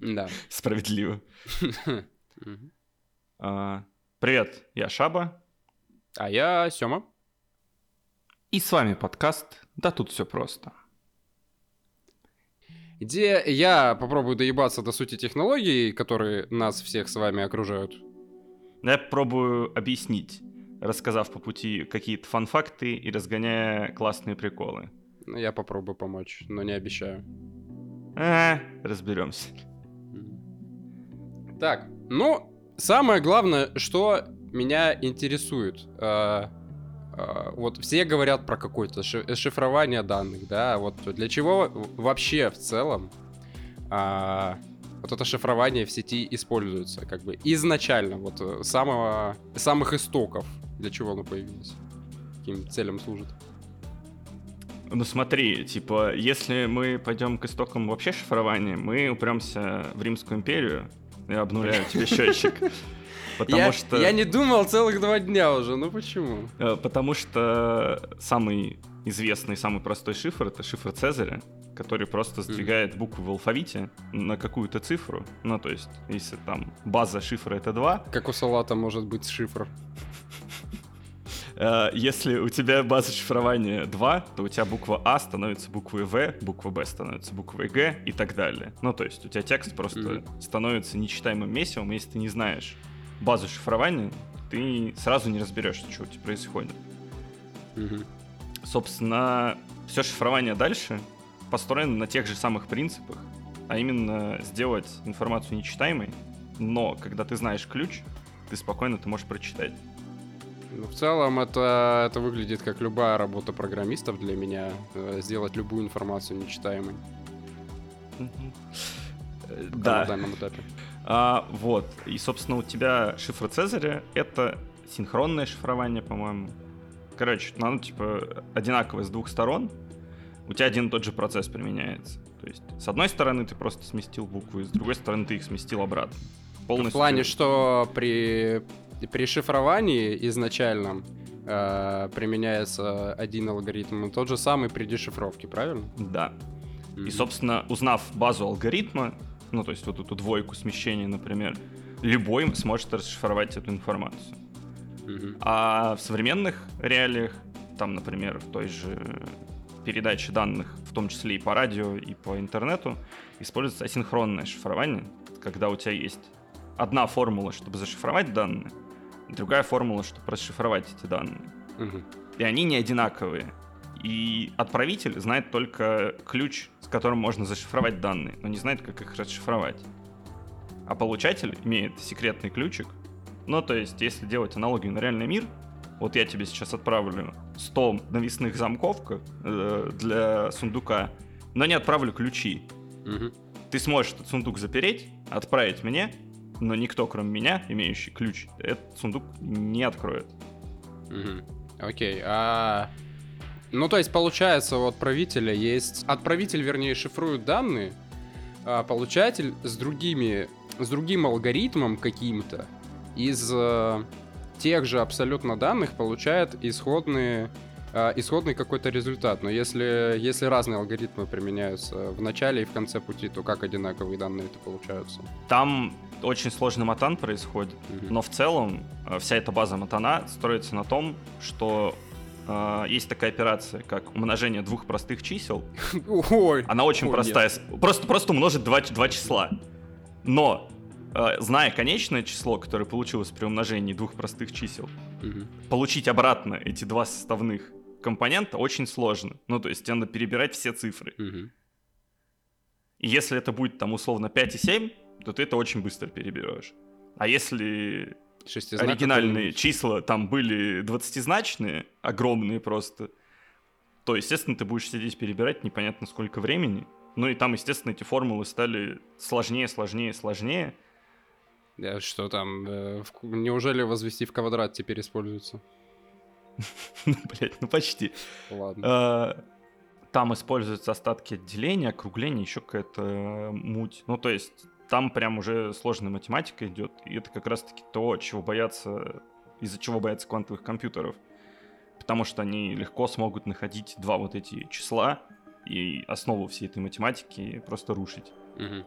Да. Справедливо. Привет, я Шаба. А я Сёма. И с вами подкаст «Да тут все просто», где я попробую доебаться до сути технологий, которые нас всех с вами окружают. Я пробую объяснить, рассказав по пути какие-то фан-факты и разгоняя классные приколы. Я попробую помочь, но не обещаю. Разберемся. Так, самое главное, что меня интересует. Вот все говорят про какое-то шифрование данных, да, вот для чего вообще в целом вот это шифрование в сети используется, как бы изначально, вот самых истоков, для чего оно появилось, каким целям служит? Ну смотри, типа, если мы пойдем к истокам вообще шифрования, мы упремся в Римскую империю и обнуляем тебе счетчик. Я не думал целых 2 дня уже, ну почему? Потому что самый известный, самый простой шифр — это шифр Цезаря, который просто сдвигает буквы в алфавите на какую-то цифру. Ну то есть, если там база шифра — это 2. Как у салата может быть шифр? Если у тебя база шифрования 2, то у тебя буква А становится буквой В, буква Б становится буквой Г и так далее. Ну то есть у тебя текст просто становится нечитаемым месивом, если ты не знаешь базу шифрования, ты сразу не разберешься, что у тебя происходит. Собственно, все шифрование дальше построено на тех же самых принципах, а именно сделать информацию нечитаемой, но когда ты знаешь ключ, ты спокойно это можешь прочитать. В целом это выглядит как любая работа программистов для меня, сделать любую информацию нечитаемой. Да. На данном этапе. Вот. И, собственно, у тебя шифр Цезаря — это синхронное шифрование, по-моему. Короче, оно, типа, одинаковое с 2 сторон. У тебя один и тот же процесс применяется. То есть, с одной стороны, ты просто сместил буквы, с другой стороны, ты их сместил обратно. Полностью. В плане, что при шифровании изначальном применяется один алгоритм, тот же самый при дешифровке, правильно? Да. И, собственно, узнав базу алгоритма, ну, то есть вот эту двойку смещения, например, любой сможет расшифровать эту информацию. А в современных реалиях, там, например, в той же передаче данных, в том числе и по радио, и по интернету, используется асинхронное шифрование, когда у тебя есть одна формула, чтобы зашифровать данные, другая формула, чтобы расшифровать эти данные. И они не одинаковые. И отправитель знает только ключ, с которым можно зашифровать данные, но не знает, как их расшифровать. А получатель имеет секретный ключик. Ну, то есть, если делать аналогию на реальный мир, вот я тебе сейчас отправлю 100 навесных замков для сундука, но не отправлю ключи. Ты сможешь этот сундук запереть, отправить мне, но никто, кроме меня, имеющий ключ, этот сундук не откроет. Окей, Ну, то есть, получается, у отправителя есть... Отправитель, вернее, шифрует данные, а получатель с другим алгоритмом каким-то из тех же абсолютно данных получает исходный какой-то результат. Но если разные алгоритмы применяются в начале и в конце пути, то как одинаковые данные-то получаются? Там очень сложный матан происходит, но в целом вся эта база матана строится на том, что... Есть такая операция, как умножение 2 простых чисел. Она очень простая. Просто умножить 2 числа. Но, зная конечное число, которое получилось при умножении 2 простых чисел, получить обратно эти 2 составных компонента очень сложно. Ну, то есть тебе надо перебирать все цифры. И если это будет, там, условно, 5 и 7, то ты это очень быстро переберешь. А если... оригинальные числа там были 20-значные, огромные просто, то, естественно, ты будешь сидеть перебирать непонятно сколько времени. Ну и там, естественно, эти формулы стали сложнее. Да, что там, неужели возвести в квадрат теперь используется? Ну, блядь, ну почти. Ладно. Там используются остатки отделения, округления, еще какая-то муть. Ну, то есть... Там прям уже сложная математика идет, и это как раз-таки то, из-за чего боятся квантовых компьютеров. Потому что они легко смогут находить 2 вот эти числа и основу всей этой математики просто рушить. Угу.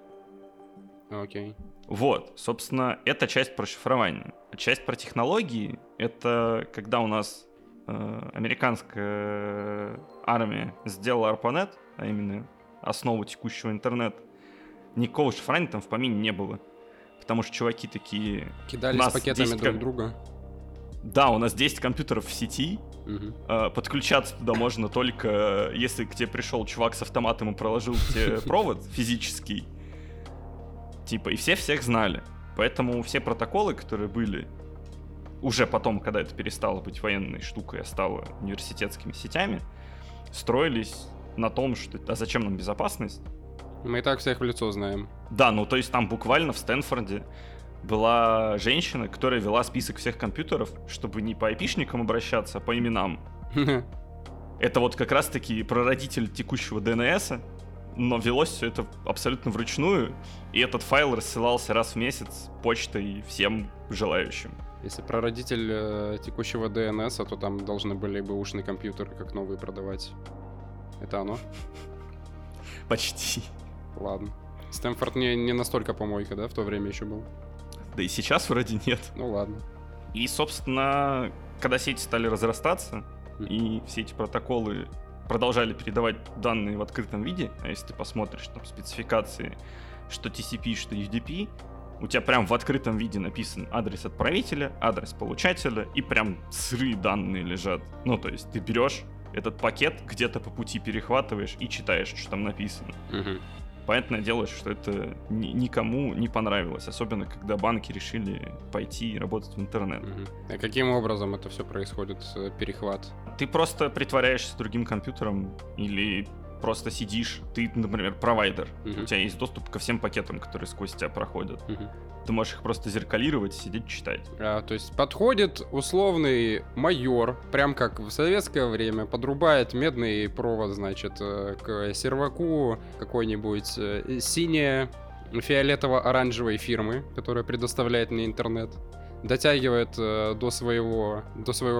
Окей. Вот, собственно, это часть про шифрование. Часть про технологии — это когда у нас американская армия сделала ARPANET, а именно основу текущего интернета, никакого шифрования там в помине не было. Потому что чуваки такие... Кидались пакетами друг друга. Да, у нас 10 компьютеров в сети. Угу. Подключаться туда можно только если к тебе пришел чувак с автоматом и проложил тебе провод физический. Типа, и все всех знали. Поэтому все протоколы, которые были уже потом, когда это перестало быть военной штукой, а стало университетскими сетями, строились на том, что а зачем нам безопасность? Мы и так всех в лицо знаем. Да, ну то есть там буквально в Стэнфорде была женщина, которая вела список всех компьютеров, чтобы не по айпишникам обращаться, а по именам. Это вот как раз-таки прародитель текущего ДНС, но велось все это абсолютно вручную, и этот файл рассылался раз в месяц почтой всем желающим. Если прародитель текущего ДНС, то там должны были бы ушные компьютеры как новые продавать. Это оно? Почти. Ладно. Стэнфорд не настолько помойка, да, в то время еще был? Да и сейчас вроде нет. Ну ладно. И, собственно, когда сети стали разрастаться, и все эти протоколы продолжали передавать данные в открытом виде, а если ты посмотришь там спецификации, что TCP, что UDP, у тебя прям в открытом виде написан адрес отправителя, адрес получателя, и прям сырые данные лежат. Ну, то есть ты берешь этот пакет, где-то по пути перехватываешь и читаешь, что там написано. Угу. Понятное дело, что это никому не понравилось, особенно когда банки решили пойти работать в интернет. А каким образом это все происходит, перехват? Ты просто притворяешься с другим компьютером или просто сидишь, ты, например, провайдер, у тебя есть доступ ко всем пакетам, которые сквозь тебя проходят. Ты можешь их просто зеркалировать, сидеть, читать. То есть подходит условный майор, прям как в советское время, подрубает медный провод, значит, к серваку какой-нибудь синей, фиолетово-оранжевой фирмы, которая предоставляет мне интернет, дотягивает до своего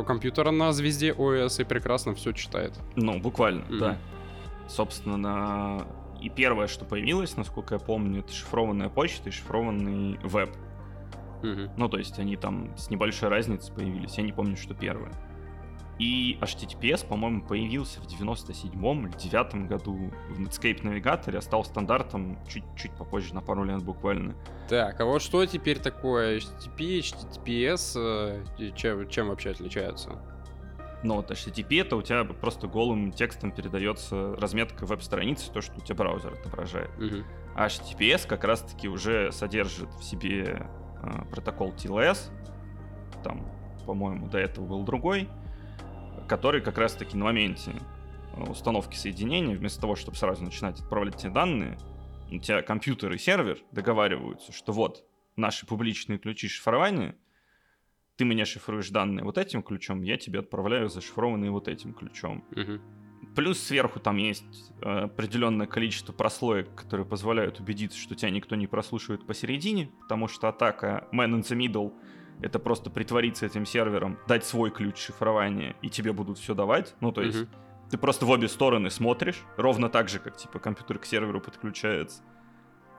компьютера на звезде ОС и прекрасно все читает. Ну, буквально, да. Собственно, и первое, что появилось, насколько я помню, это шифрованная почта и шифрованный веб. Ну, то есть они там с небольшой разницей появились, я не помню, что первое. И HTTPS, по-моему, появился в 97-м или 9-м году в Netscape навигаторе, а стал стандартом чуть-чуть попозже, на пару лет буквально. Так, а вот что теперь такое HTTP, HTTPS, чем вообще отличаются? Но вот HTTP — это у тебя просто голым текстом передается разметка веб-страницы, то, что у тебя браузер отображает. А HTTPS как раз-таки уже содержит в себе протокол TLS, там, по-моему, до этого был другой, который как раз-таки на моменте установки соединения, вместо того, чтобы сразу начинать отправлять тебе данные, у тебя компьютер и сервер договариваются, что вот наши публичные ключи шифрования, ты меня шифруешь данные вот этим ключом, я тебе отправляю зашифрованные вот этим ключом. Плюс сверху там есть определенное количество прослоек, которые позволяют убедиться, что тебя никто не прослушивает посередине, потому что атака man in the middle — это просто притвориться этим сервером, дать свой ключ шифрования, и тебе будут все давать. Ну, то есть ты просто в обе стороны смотришь, ровно так же, как, типа, компьютер к серверу подключается.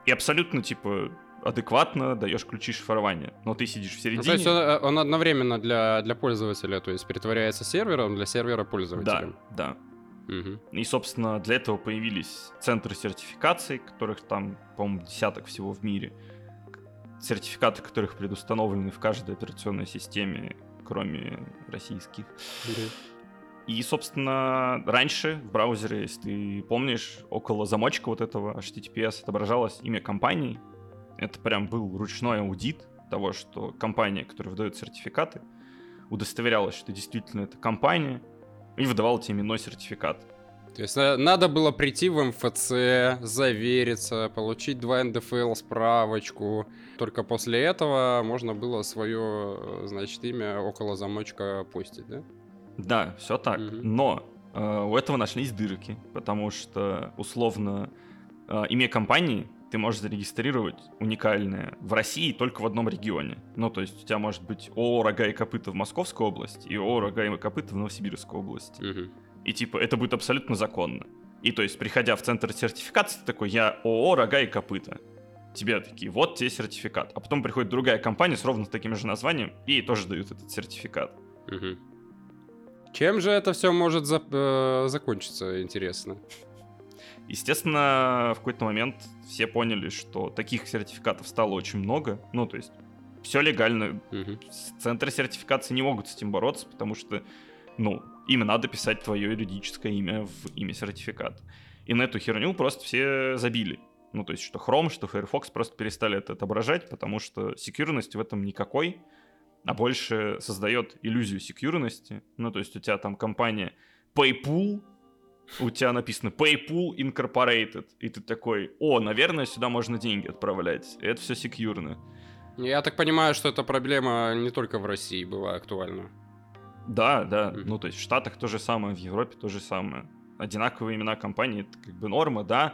И абсолютно, типа... адекватно даешь ключи шифрования, но ты сидишь в середине. Ну, то есть он одновременно для пользователя, то есть притворяется сервером, для сервера пользователем. Да, да. И, собственно, для этого появились центры сертификации, которых там, по-моему, десяток всего в мире. Сертификаты, которых предустановлены в каждой операционной системе, кроме российских. И, собственно, раньше в браузере, если ты помнишь, около замочка вот этого HTTPS отображалось имя компании. Это прям был ручной аудит того, что компания, которая выдает сертификаты, удостоверялась, что действительно это компания, и выдавала тебе именной сертификат. То есть надо было прийти в МФЦ, завериться, получить 2 НДФЛ справочку. Только после этого можно было свое, значит, имя около замочка постить, да? Да, все так. Но у этого нашлись дырки, потому что, условно, имя компании ты можешь зарегистрировать уникальное в России только в одном регионе. Ну, то есть у тебя может быть ООО «Рога и копыта» в Московской области и ООО «Рога и копыта» в Новосибирской области. И типа это будет абсолютно законно. И то есть, приходя в центр сертификации, ты такой, я ООО «Рога и копыта». Тебе такие, вот тебе сертификат. А потом приходит другая компания с ровно таким же названием, и ей тоже дают этот сертификат. Угу. Чем же это все может закончиться, интересно? Естественно, в какой-то момент все поняли, что таких сертификатов стало очень много. Ну, то есть, все легально. Угу. Центры сертификации не могут с этим бороться, потому что, ну, им надо писать твое юридическое имя в имя сертификата. И на эту херню просто все забили. Ну, то есть, что Chrome, что Firefox просто перестали это отображать, потому что секьюрности в этом никакой, а больше создает иллюзию секьюрности. Ну, то есть, у тебя там компания PayPal, у тебя написано PayPal Incorporated, и ты такой, о, наверное, сюда можно деньги отправлять, и это все секьюрно. Я так понимаю, что эта проблема не только в России была актуальна. Да, да, ну то есть в Штатах то же самое, в Европе то же самое. Одинаковые имена компании, это как бы норма, да.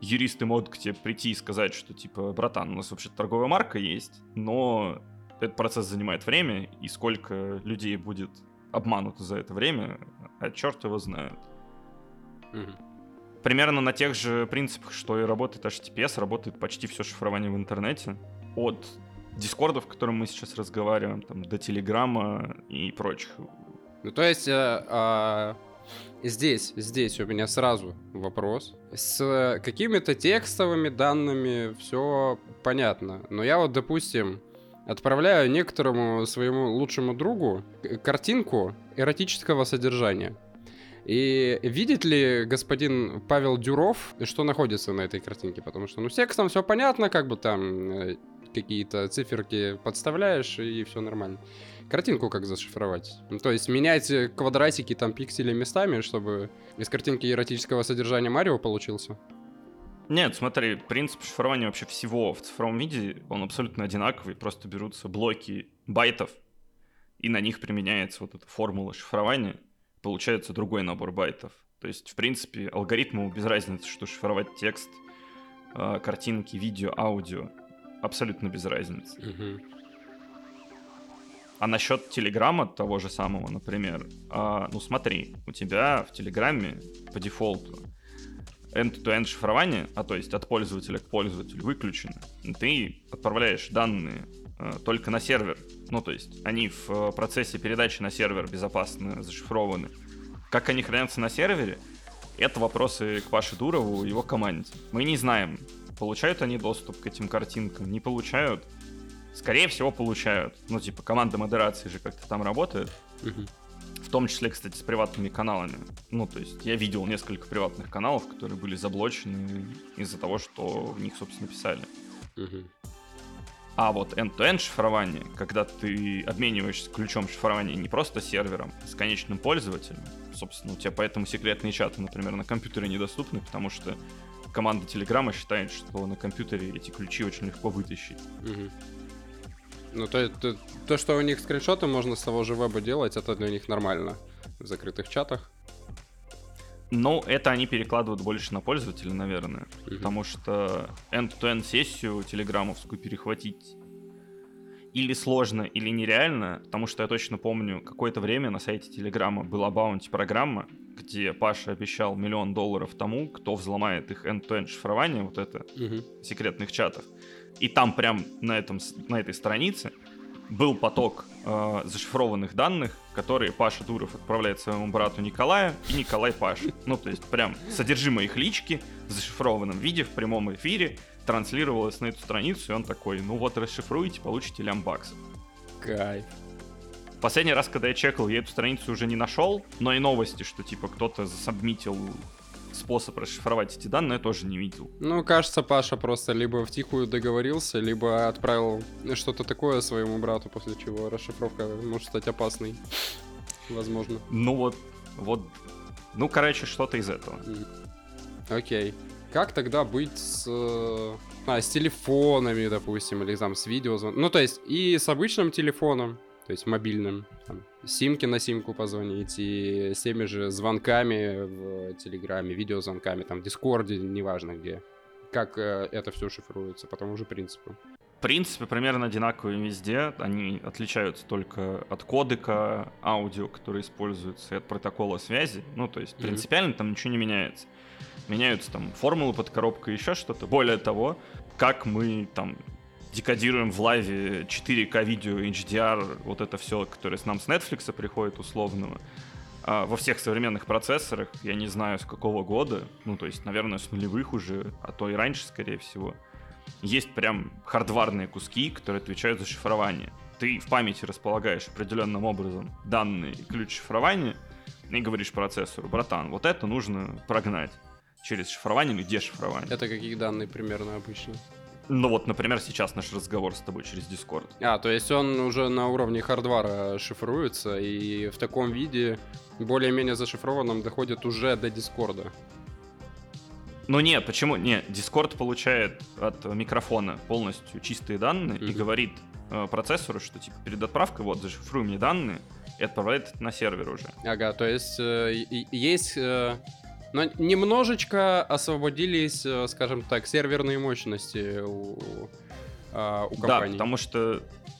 Юристы могут к тебе прийти и сказать, что типа, братан, у нас вообще торговая марка есть, но этот процесс занимает время, и сколько людей будет обмануто за это время, а черт его знает. Угу. Примерно на тех же принципах, что и работает HTTPS, работает почти все шифрование в интернете. От Discord, в котором мы сейчас разговариваем, там, до Телеграма и прочих. Ну, то есть, здесь у меня сразу вопрос. С какими-то текстовыми данными все понятно. Но я вот, допустим, отправляю некоторому своему лучшему другу картинку эротического содержания. И видит ли господин Павел Дюров, что находится на этой картинке? Потому что, ну, с текстом все понятно, как бы там какие-то циферки подставляешь, и все нормально. Картинку как зашифровать? То есть менять квадратики, там, пиксели местами, чтобы из картинки эротического содержания Марио получился? Нет, смотри, принцип шифрования вообще всего в цифровом виде, он абсолютно одинаковый. Просто берутся блоки байтов, и на них применяется вот эта формула шифрования. Получается другой набор байтов. То есть, в принципе, алгоритму без разницы, что шифровать текст, картинки, видео, аудио. Абсолютно без разницы. Угу. А насчет Телеграма того же самого, например, ну смотри, у тебя в Телеграме по дефолту end-to-end шифрование, а то есть от пользователя к пользователю, выключено. Ты отправляешь данные только на сервер. Ну, то есть, они в процессе передачи на сервер безопасно зашифрованы. Как они хранятся на сервере, это вопросы к Паше Дурову и его команде. Мы не знаем, получают они доступ к этим картинкам, не получают. Скорее всего, получают. Ну, типа, команда модерации же как-то там работает. Угу. В том числе, кстати, с приватными каналами. Ну, то есть, я видел несколько приватных каналов, которые были заблочены из-за того, что в них, собственно, писали. Угу. А вот end-to-end шифрование, когда ты обмениваешься ключом шифрования не просто сервером, а с конечным пользователем, собственно, у тебя поэтому секретные чаты, например, на компьютере недоступны, потому что команда Телеграма считает, что на компьютере эти ключи очень легко вытащить. Угу. Ну, то, что у них скриншоты можно с того же веба делать, это для них нормально в закрытых чатах. Ну, это они перекладывают больше на пользователя, наверное, потому что end-to-end сессию телеграммовскую перехватить или сложно, или нереально, потому что я точно помню, какое-то время на сайте Телеграма была баунти-программа, где Паша обещал $1 миллион тому, кто взломает их end-to-end шифрование, вот это, секретных чатов. И там прям на этой странице был поток зашифрованных данных, которые Паша Дуров отправляет своему брату Николаю и Николай Паше. Ну, то есть прям содержимое их лички в зашифрованном виде в прямом эфире транслировалось на эту страницу, и он такой, ну вот расшифруйте, получите $1 миллион. Кайф. Последний раз, когда я чекал, я эту страницу уже не нашел, но и новости, что типа кто-то засабмитил способ расшифровать эти данные, я тоже не видел. Ну, кажется, Паша просто либо втихую договорился, либо отправил что-то такое своему брату, после чего расшифровка может стать опасной. Возможно. Ну вот. Ну, короче, что-то из этого. Окей. Как тогда быть с телефонами, допустим, или там с видеозвонком? Ну, то есть, и с обычным телефоном, то есть мобильным, там, симки на симку позвонить, и с теми же звонками в Телеграме, видеозвонками, там, в Дискорде, неважно где. Как это все шифруется по тому же принципу? В принципе, примерно одинаковые везде. Они отличаются только от кодека аудио, который используется, и от протокола связи. Ну, то есть принципиально там ничего не меняется. Меняются там формулы под коробкой, еще что-то. Более того, как мы там декодируем в лайве 4К видео, HDR, вот это все, которое нам с Netflix приходит условного. Во всех современных процессорах, я не знаю с какого года, ну, то есть, наверное, с нулевых уже, а то и раньше, скорее всего. Есть прям хардварные куски, которые отвечают за шифрование. Ты в памяти располагаешь определенным образом данные и ключ шифрования и говоришь процессору: братан, вот это нужно прогнать через шифрование или дешифрование. Это какие данные примерно обычно? Ну вот, например, сейчас наш разговор с тобой через Discord. А, то есть он уже на уровне хардвара шифруется и в таком виде, более-менее зашифрованном, доходит уже до Дискорда. Ну нет, почему? Нет, Discord получает от микрофона полностью чистые данные и говорит процессору, что типа перед отправкой вот зашифруй мне данные, и отправляет на сервер уже. Ага, то есть есть... Но немножечко освободились, скажем так, серверные мощности у компании.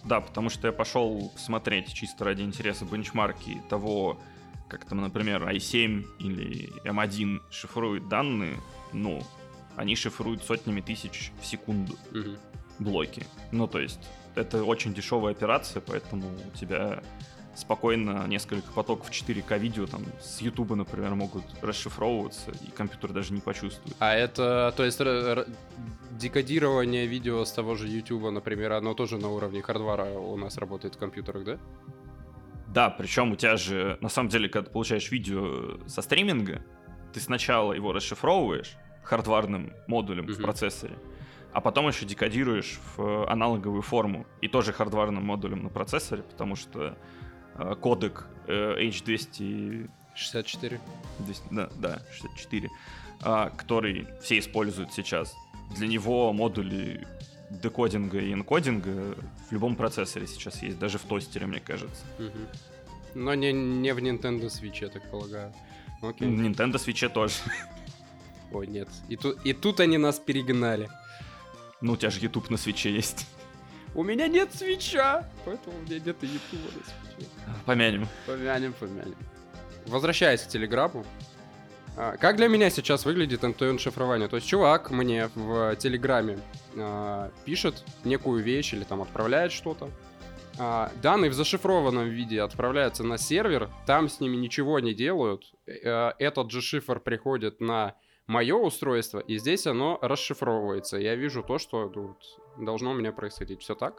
Да, потому что я пошел посмотреть чисто ради интереса бенчмарки того, как там, например, i7 или M1 шифруют данные. Ну, они шифруют сотнями тысяч в секунду блоки. Ну, то есть, это очень дешевая операция, поэтому у тебя... спокойно несколько потоков 4К видео там с Ютуба, например, могут расшифровываться, и компьютер даже не почувствует. А это, то есть, декодирование видео с того же Ютуба, например, оно тоже на уровне хардвара у нас работает в компьютерах, да? Да, причем у тебя же, на самом деле, когда ты получаешь видео со стриминга, ты сначала его расшифровываешь хардварным модулем в процессоре, а потом еще декодируешь в аналоговую форму и тоже хардварным модулем на процессоре, потому что кодек H264, 64, который все используют сейчас. Для него модули декодинга и энкодинга в любом процессоре сейчас есть, даже в тостере, мне кажется. Но не в Nintendo Switch, я так полагаю. Окей. В Nintendo Switch тоже. Ой, нет. И тут они нас перегнали. Ну, у тебя же YouTube на Свитче есть. У меня нет Свитча, поэтому у меня нет и Ютуба на Свитче. Помянем. Возвращаясь к Телеграму. Как для меня сейчас выглядит МТН-шифрование? То есть чувак мне в Телеграме пишет некую вещь или там отправляет что-то. Данные в зашифрованном виде отправляются на сервер, там с ними ничего не делают. Этот же шифр приходит на... мое устройство, и здесь оно расшифровывается. Я вижу то, что должно у меня происходить. Все так?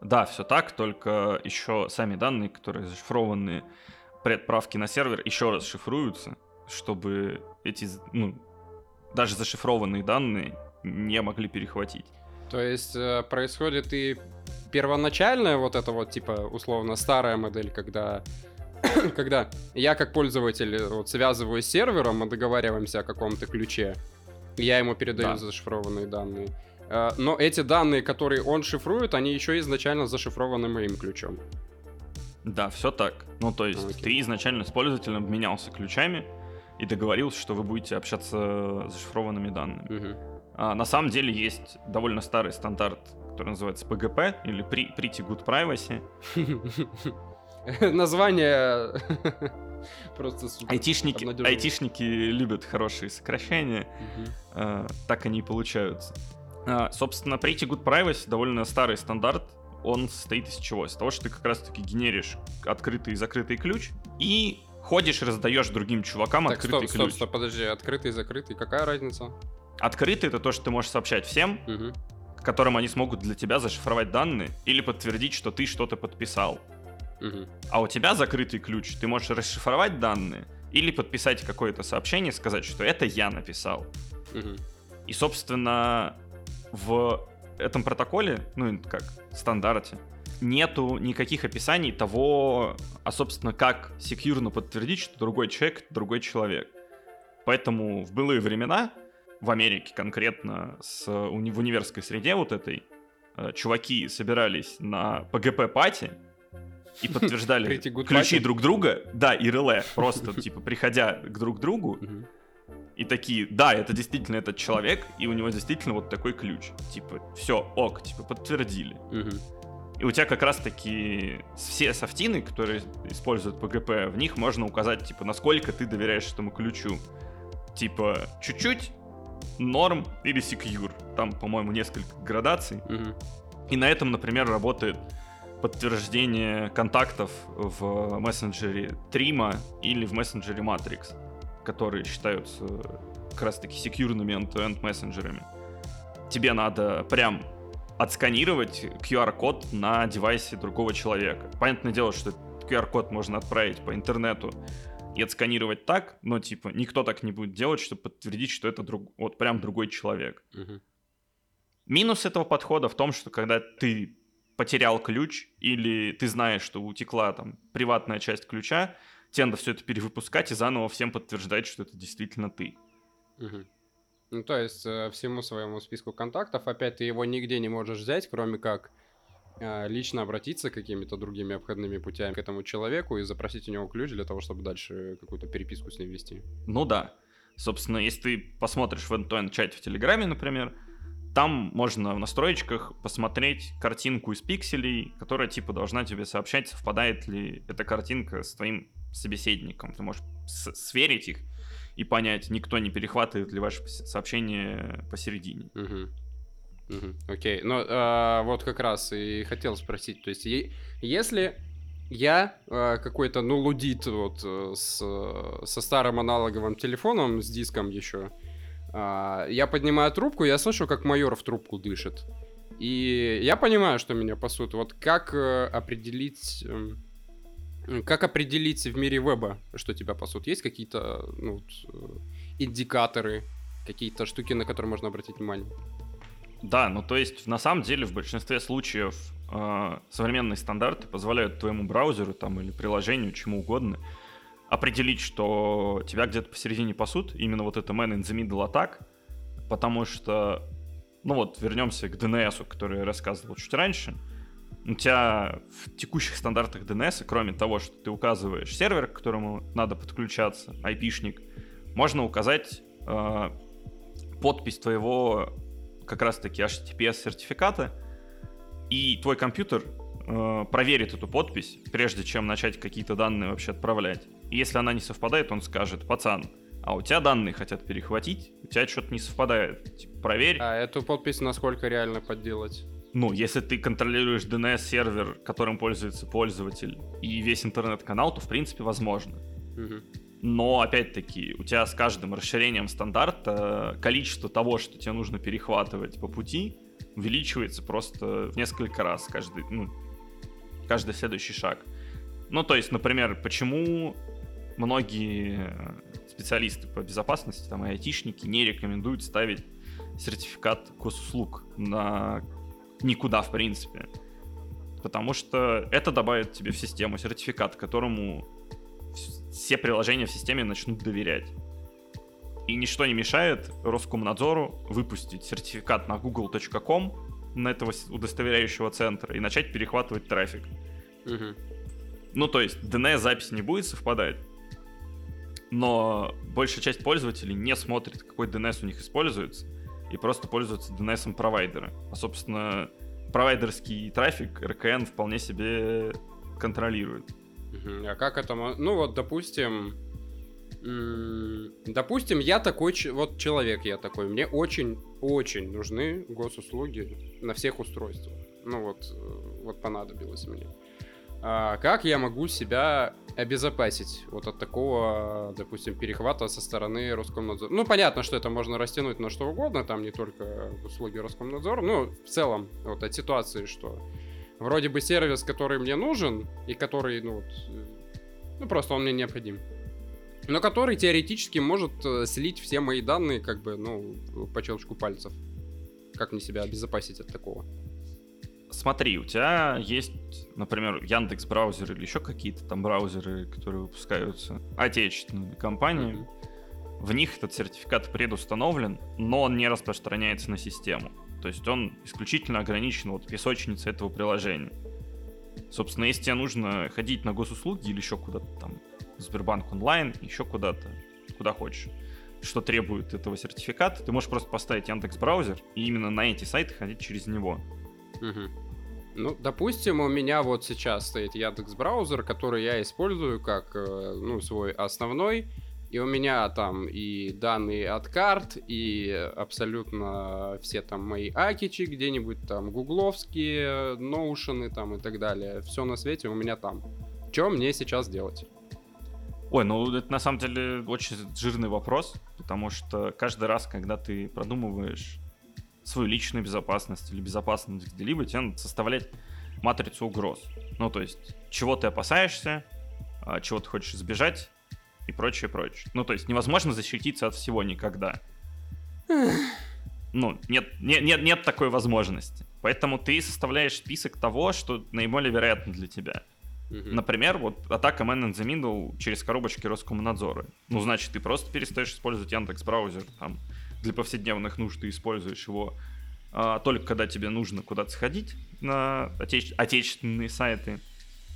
Да, все так, только еще сами данные, которые зашифрованы при отправке на сервер, еще раз шифруются, чтобы эти, даже зашифрованные данные не могли перехватить. То есть происходит и первоначальная вот эта вот, типа, условно, старая модель, когда я как пользователь связываюсь с сервером, мы договариваемся о каком-то ключе, я ему передаю зашифрованные данные. Но эти данные, которые он шифрует, они еще изначально зашифрованы моим ключом. Да, все так. Ну, то есть ты изначально с пользователем обменялся ключами и договорился, что вы будете общаться с зашифрованными данными. На самом деле есть довольно старый стандарт, который называется PGP, или Pretty Good Privacy. Название просто супер. Айтишники любят хорошие сокращения, так они и получаются. Собственно, Pretty Good Privacy довольно старый стандарт. Он состоит из чего? Из того, что ты как раз-таки генеришь открытый и закрытый ключ и ходишь, раздаешь другим чувакам так, открытый ключ. Стоп, подожди, открытый и закрытый, какая разница? Открытый — это то, что ты можешь сообщать всем, которым они смогут для тебя зашифровать данные или подтвердить, что ты что-то подписал. А у тебя закрытый ключ, ты можешь расшифровать данные или подписать какое-то сообщение, сказать, что это я написал. И, собственно, в этом протоколе, стандарте, нету никаких описаний того, собственно, как секьюрно подтвердить, что другой человек — другой человек. Поэтому в былые времена, в Америке конкретно, в универской среде вот этой, чуваки собирались на ПГП-пати, и подтверждали ключи друг друга, да, и реле, просто, типа, приходя к друг другу, И такие, да, это действительно этот человек, и у него действительно вот такой ключ. Типа, все, ок, типа, подтвердили. И у тебя как раз таки все софтины, которые используют ПГП, в них можно указать, типа, насколько ты доверяешь этому ключу. Типа, чуть-чуть, норм или секьюр. Там, по-моему, несколько градаций. И на этом, например, работает подтверждение контактов в мессенджере Threema или в мессенджере Matrix, которые считаются как раз-таки секьюрными end-to-end мессенджерами. Тебе надо прям отсканировать QR-код на девайсе другого человека. Понятное дело, что QR-код можно отправить по интернету и отсканировать так, но типа никто так не будет делать, чтобы подтвердить, что это вот прям другой человек. Минус этого подхода в том, что когда ты потерял ключ или ты знаешь, что утекла там приватная часть ключа, тебе надо все это перевыпускать и заново всем подтверждать, что это действительно ты. Ну, то есть, всему своему списку контактов, опять ты его нигде не можешь взять, кроме как лично обратиться какими-то другими обходными путями к этому человеку и запросить у него ключ для того, чтобы дальше какую-то переписку с ним вести. Ну да. Собственно, если ты посмотришь в end-to-end чате в Телеграме, например, там можно в настройках посмотреть картинку из пикселей, которая типа должна тебе сообщать, совпадает ли эта картинка с твоим собеседником. Ты можешь сверить их и понять, никто не перехватывает ли ваше сообщение посередине. Окей, ну вот как раз и хотел спросить, то есть если я какой-то, ну, лудит вот со старым аналоговым телефоном, с диском еще, я поднимаю трубку, я слышу, как майор в трубку дышит, и я понимаю, что меня пасут. Вот как определить... Как определить в мире веба, что тебя пасут? Есть какие-то, ну, индикаторы, какие-то штуки, на которые можно обратить внимание? Да, ну то есть на самом деле в большинстве случаев современные стандарты позволяют твоему браузеру там, или приложению, чему угодно, определить, что тебя где-то посередине пасут, именно вот это man in the middle attack, потому что, ну вот, вернемся к DNS, который я рассказывал чуть раньше. У тебя в текущих стандартах DNS, кроме того, что ты указываешь сервер, к которому надо подключаться, IP-шник, можно указать подпись твоего как раз-таки HTTPS-сертификата, и твой компьютер проверит эту подпись, прежде чем начать какие-то данные вообще отправлять. И если она не совпадает, он скажет: пацан, а у тебя данные хотят перехватить, у тебя что-то не совпадает, типа, проверь. А эту подпись насколько реально подделать? Ну, если ты контролируешь DNS-сервер, которым пользуется пользователь, и весь интернет-канал, то, в принципе, возможно. Но, опять-таки, у тебя с каждым расширением стандарта количество того, что тебе нужно перехватывать по пути, увеличивается просто в несколько раз каждый следующий шаг. Ну, то есть, например, почему многие специалисты по безопасности, там, и айтишники, не рекомендуют ставить сертификат госуслуг на... Никуда, в принципе. Потому что это добавит тебе в систему сертификат, которому все приложения в системе начнут доверять. И ничто не мешает Роскомнадзору выпустить сертификат на google.com, на этого удостоверяющего центра, и начать перехватывать трафик. Ну, то есть DNS-запись не будет совпадать, но большая часть пользователей не смотрит, какой DNS у них используется, и просто пользуются DNS-ом провайдера. А, собственно, провайдерский трафик РКН вполне себе контролирует. А как это... Ну, вот, допустим... Допустим, я такой... Вот человек я такой. Мне очень-очень нужны госуслуги на всех устройствах. Ну, вот понадобилось мне. А как я могу себя обезопасить вот от такого, допустим, перехвата со стороны Роскомнадзора? Ну, понятно, что это можно растянуть на что угодно, там не только услуги Роскомнадзора, но в целом вот от ситуации, что вроде бы сервис, который мне нужен и который, просто он мне необходим, но который теоретически может слить все мои данные как бы, по щелчку пальцев. Как мне себя обезопасить от такого? Смотри, у тебя есть, например, Яндекс.Браузер или еще какие-то там браузеры, которые выпускаются отечественными компаниями. В них этот сертификат предустановлен, но он не распространяется на систему. То есть он исключительно ограничен вот песочницей этого приложения. Собственно, если тебе нужно ходить на госуслуги или еще куда-то там, Сбербанк онлайн, еще куда-то, куда хочешь, что требует этого сертификата, ты можешь просто поставить Яндекс.Браузер и именно на эти сайты ходить через него. Угу. Ну, допустим, у меня вот сейчас стоит Яндекс.Браузер, который я использую как, ну, свой основной, и у меня там и данные от карт, и абсолютно все там мои акичи где-нибудь там гугловские, ноушены там и так далее, все на свете у меня там. Что мне сейчас делать? Ой, ну это на самом деле очень жирный вопрос, потому что каждый раз, когда ты продумываешь свою личную безопасность или безопасность где-либо, тебе надо составлять матрицу угроз. Ну, то есть, чего ты опасаешься, чего ты хочешь избежать и прочее, прочее. Ну, то есть, невозможно защититься от всего никогда. Ну, нет такой возможности. Поэтому ты составляешь список того, что наиболее вероятно для тебя. Например, вот атака Man in the Middle через коробочки Роскомнадзора. Ну, значит, ты просто перестаешь использовать Яндекс.Браузер там для повседневных нужд, ты используешь его только когда тебе нужно куда-то сходить на отечественные сайты,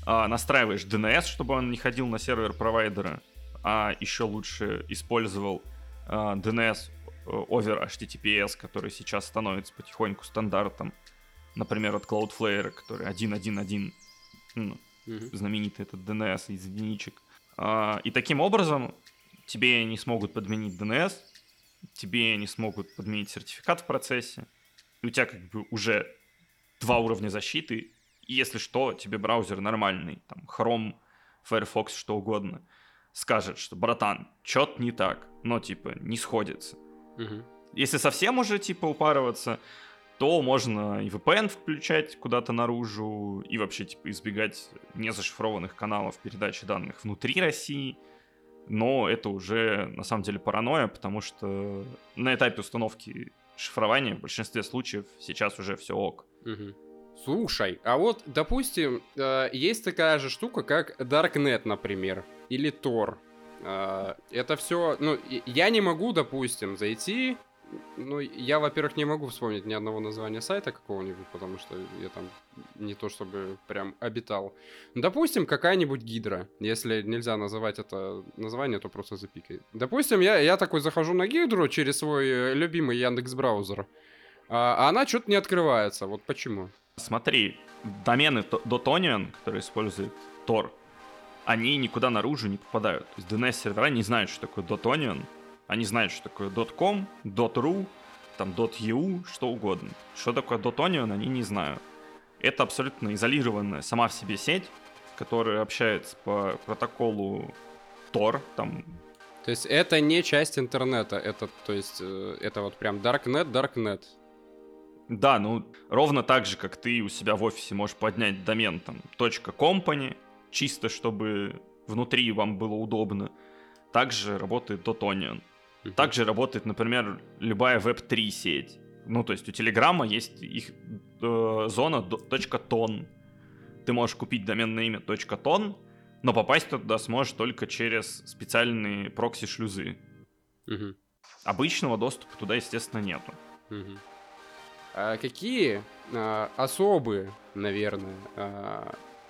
настраиваешь DNS, чтобы он не ходил на сервер провайдера, а еще лучше использовал DNS over HTTPS, который сейчас становится потихоньку стандартом, например, от Cloudflare, который 1.1.1, знаменитый этот DNS из единичек. И таким образом тебе не смогут подменить DNS, тебе не смогут подменить сертификат в процессе, и у тебя как бы уже два уровня защиты, и если что, тебе браузер нормальный, там, Chrome, Firefox, что угодно, скажет, что, братан, чё-то не так, но, типа, не сходится. Угу. Если совсем уже, типа, упарываться, то можно и VPN включать куда-то наружу, и вообще, типа, избегать незашифрованных каналов передачи данных внутри России. Но это уже, на самом деле, паранойя, потому что на этапе установки шифрования в большинстве случаев сейчас уже все ок. Угу. Слушай, а вот, допустим, есть такая же штука, как Darknet, например, или Tor. Это все... Ну, я не могу, допустим, зайти... Ну, я, во-первых, не могу вспомнить ни одного названия сайта какого-нибудь, потому что я там не то чтобы прям обитал. Допустим, какая-нибудь гидра. Если нельзя называть это название, то просто запикай. Допустим, я такой захожу на гидру через свой любимый Яндекс.Браузер, а она что-то не открывается. Вот почему? Смотри, домены .onion, которые используют Tor, они никуда наружу не попадают. То есть DNS-сервера не знают, что такое .onion. Они знают, что такое .com, .ru, там, .eu, что угодно. Что такое .onion, они не знают. Это абсолютно изолированная сама в себе сеть, которая общается по протоколу Tor. Там. То есть это не часть интернета, это, то есть, это вот прям Darknet. Да, ну ровно так же, как ты у себя в офисе можешь поднять домен там .company, чисто чтобы внутри вам было удобно. Также работает .onion. Также работает, например, любая Web3 сеть. Ну, то есть у Телеграма есть их зона .ton. Ты можешь купить доменное имя .ton, но попасть туда сможешь только через специальные прокси-шлюзы. Uh-huh. Обычного доступа туда, естественно, нету. Uh-huh. А какие особые, наверное,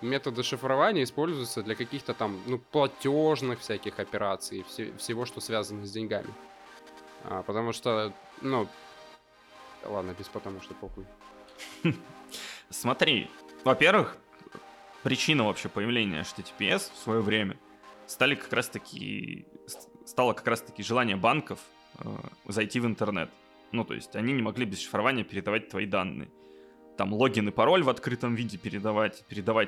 методы шифрования используются для каких-то там, ну, платежных всяких операций, всего, что связано с деньгами. Потому что, ну... Ладно, без потому что похуй. Смотри, во-первых, причина вообще появления HTTPS в свое время стало как раз-таки желание банков зайти в интернет. Ну, то есть они не могли без шифрования передавать твои данные. Там логин и пароль в открытом виде передавать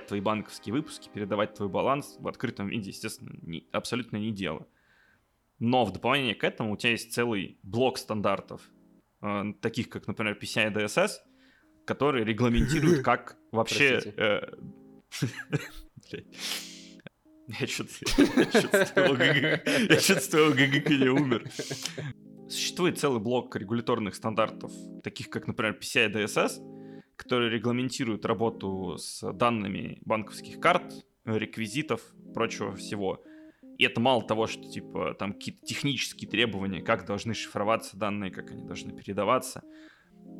твои банковские выпуски, передавать твой баланс в открытом виде, естественно, абсолютно не дело. Но в дополнение к этому у тебя есть целый блок стандартов, таких как, например, PCI DSS, которые регламентируют, как вообще... Я чувствую, ГГК не умер. Существует целый блок регуляторных стандартов, таких как, например, PCI DSS, которые регламентируют работу с данными банковских карт, реквизитов, прочего всего. И это мало того, что типа там какие-то технические требования, как должны шифроваться данные, как они должны передаваться.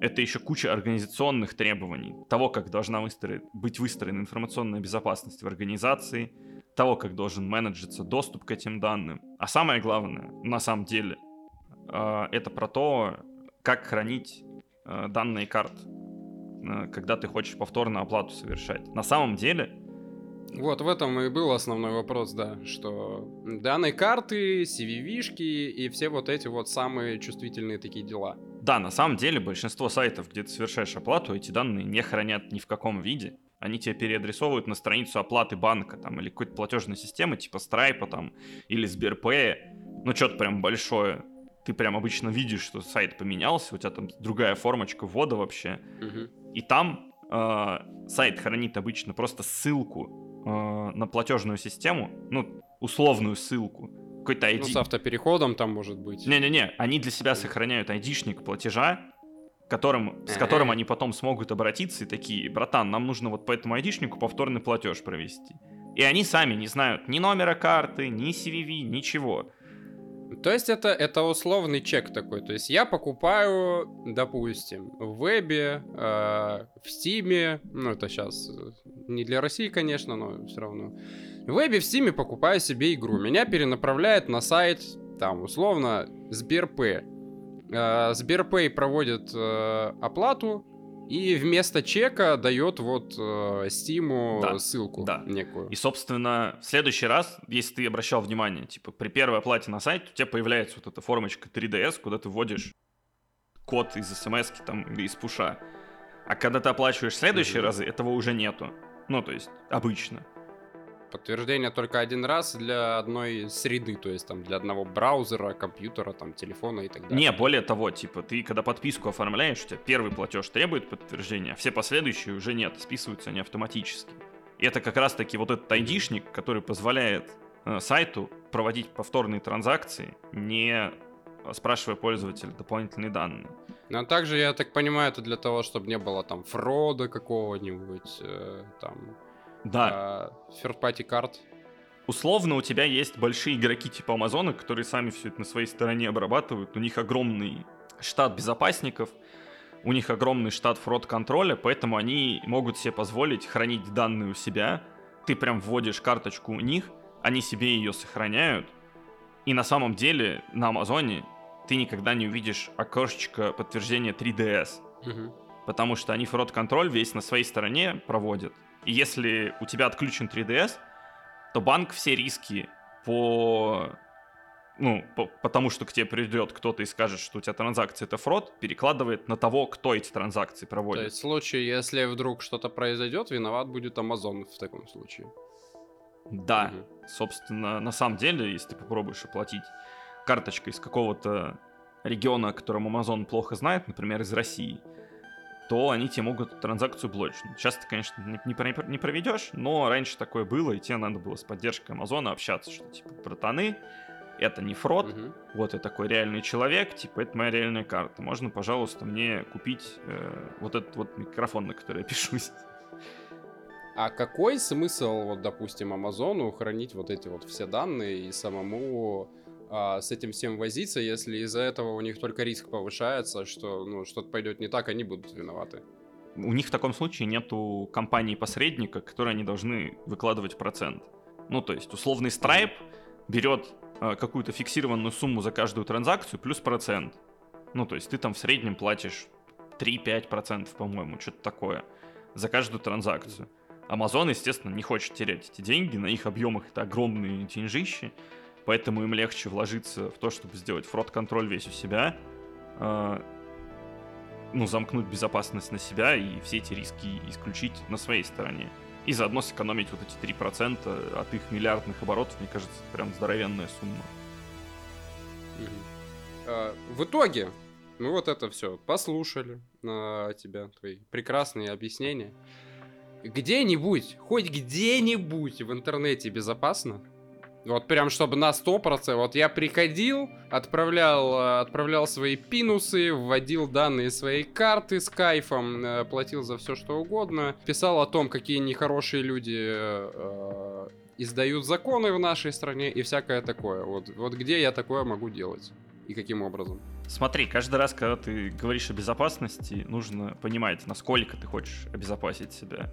Это еще куча организационных требований, того, как должна быть выстроена информационная безопасность в организации, того, как должен менеджиться доступ к этим данным. А самое главное, на самом деле, это про то, как хранить данные карт, когда ты хочешь повторно оплату совершать. На самом деле... Вот в этом и был основной вопрос, да, что данные карты, CVV-шки и все вот эти вот самые чувствительные такие дела. Да, на самом деле большинство сайтов, где ты совершаешь оплату, эти данные не хранят ни в каком виде. Они тебя переадресовывают на страницу оплаты банка там, или какой-то платежной системы типа Страйпа там, или Сберпэя. Ну, что-то прям большое. Ты прям обычно видишь, что сайт поменялся, у тебя там другая формочка ввода вообще. Угу. И там сайт хранит обычно просто ссылку на платежную систему, ну, условную ссылку. Какой-то ID. Ну, с автопереходом там может быть. Не-не-не, они для себя сохраняют ID-шник платежа, с которым они потом смогут обратиться и такие: братан, нам нужно вот по этому ID-шнику повторный платеж провести. И они сами не знают ни номера карты, ни CVV, ничего. То есть это условный чек такой. То есть я покупаю, допустим, в вебе, в Стиме, ну это сейчас не для России, конечно, но все равно. В вебе, в Стиме покупаю себе игру. Меня перенаправляет на сайт, там, условно, Сберпэй. Сберпэй проводит оплату и вместо чека дает вот Стиму ссылку некую. И, собственно, в следующий раз, если ты обращал внимание, типа при первой оплате на сайт, у тебя появляется вот эта формочка 3DS, куда ты вводишь код из смс-ки там, или из пуша. А когда ты оплачиваешь следующие разы, этого уже нету. Ну, то есть, обычно. Подтверждение только один раз для одной среды, то есть там для одного браузера, компьютера, там телефона и так далее. Не, более того, типа ты когда подписку оформляешь, у тебя первый платеж требует подтверждения, а все последующие уже нет, списываются они автоматически. И это как раз-таки вот этот ID-шник, который позволяет сайту проводить повторные транзакции, не спрашивая пользователя дополнительные данные. Ну, а также, я так понимаю, это для того, чтобы не было там фрода какого-нибудь, там... Да. Third-party карт. Условно у тебя есть большие игроки типа Амазона, которые сами все это на своей стороне обрабатывают. У них огромный штат безопасников, у них огромный штат фрод-контроля, поэтому они могут себе позволить хранить данные у себя. Ты прям вводишь карточку у них, они себе ее сохраняют. И на самом деле на Амазоне ты никогда не увидишь окошечко подтверждения 3DS. Угу. Потому что они фрод-контроль весь на своей стороне проводят. И если у тебя отключен 3DS, то банк все риски по тому, что к тебе придет кто-то и скажет, что у тебя транзакция — это фрод, перекладывает на того, кто эти транзакции проводит. То есть в случае, если вдруг что-то произойдет, виноват будет Amazon в таком случае. Да, собственно, на самом деле, если ты попробуешь оплатить карточкой из какого-то региона, о котором Amazon плохо знает, например, из России, то они тебе могут транзакцию блочить. Сейчас ты, конечно, не проведешь, но раньше такое было, и тебе надо было с поддержкой Амазона общаться, что, типа, братаны, это не фрод, вот я такой реальный человек, типа, это моя реальная карта. Можно, пожалуйста, мне купить вот этот вот микрофон, на который я пишусь. А какой смысл, вот, допустим, Амазону хранить вот эти вот все данные и самому... с этим всем возиться, если из-за этого у них только риск повышается, что что-то пойдет не так, они будут виноваты. У них в таком случае нету компании-посредника, которой они должны выкладывать процент. Ну, то есть, условный Stripe берет какую-то фиксированную сумму за каждую транзакцию плюс процент. Ну, то есть, ты там в среднем платишь 3-5%, по-моему, что-то такое, за каждую транзакцию. Amazon, естественно, не хочет терять эти деньги, на их объемах это огромные деньжищи, поэтому им легче вложиться в то, чтобы сделать фрод-контроль весь у себя, замкнуть безопасность на себя и все эти риски исключить на своей стороне. И заодно сэкономить вот эти 3% от их миллиардных оборотов, мне кажется, прям здоровенная сумма. В итоге, мы вот это все послушали на тебя, твои прекрасные объяснения. Где-нибудь, хоть где-нибудь в интернете безопасно? Вот прям, чтобы на 100%. Вот я приходил, отправлял свои пинусы, вводил данные своей карты с кайфом, платил за все, что угодно, писал о том, какие нехорошие люди издают законы в нашей стране и всякое такое. Вот где я такое могу делать и каким образом? Смотри, каждый раз, когда ты говоришь о безопасности, нужно понимать, насколько ты хочешь обезопасить себя.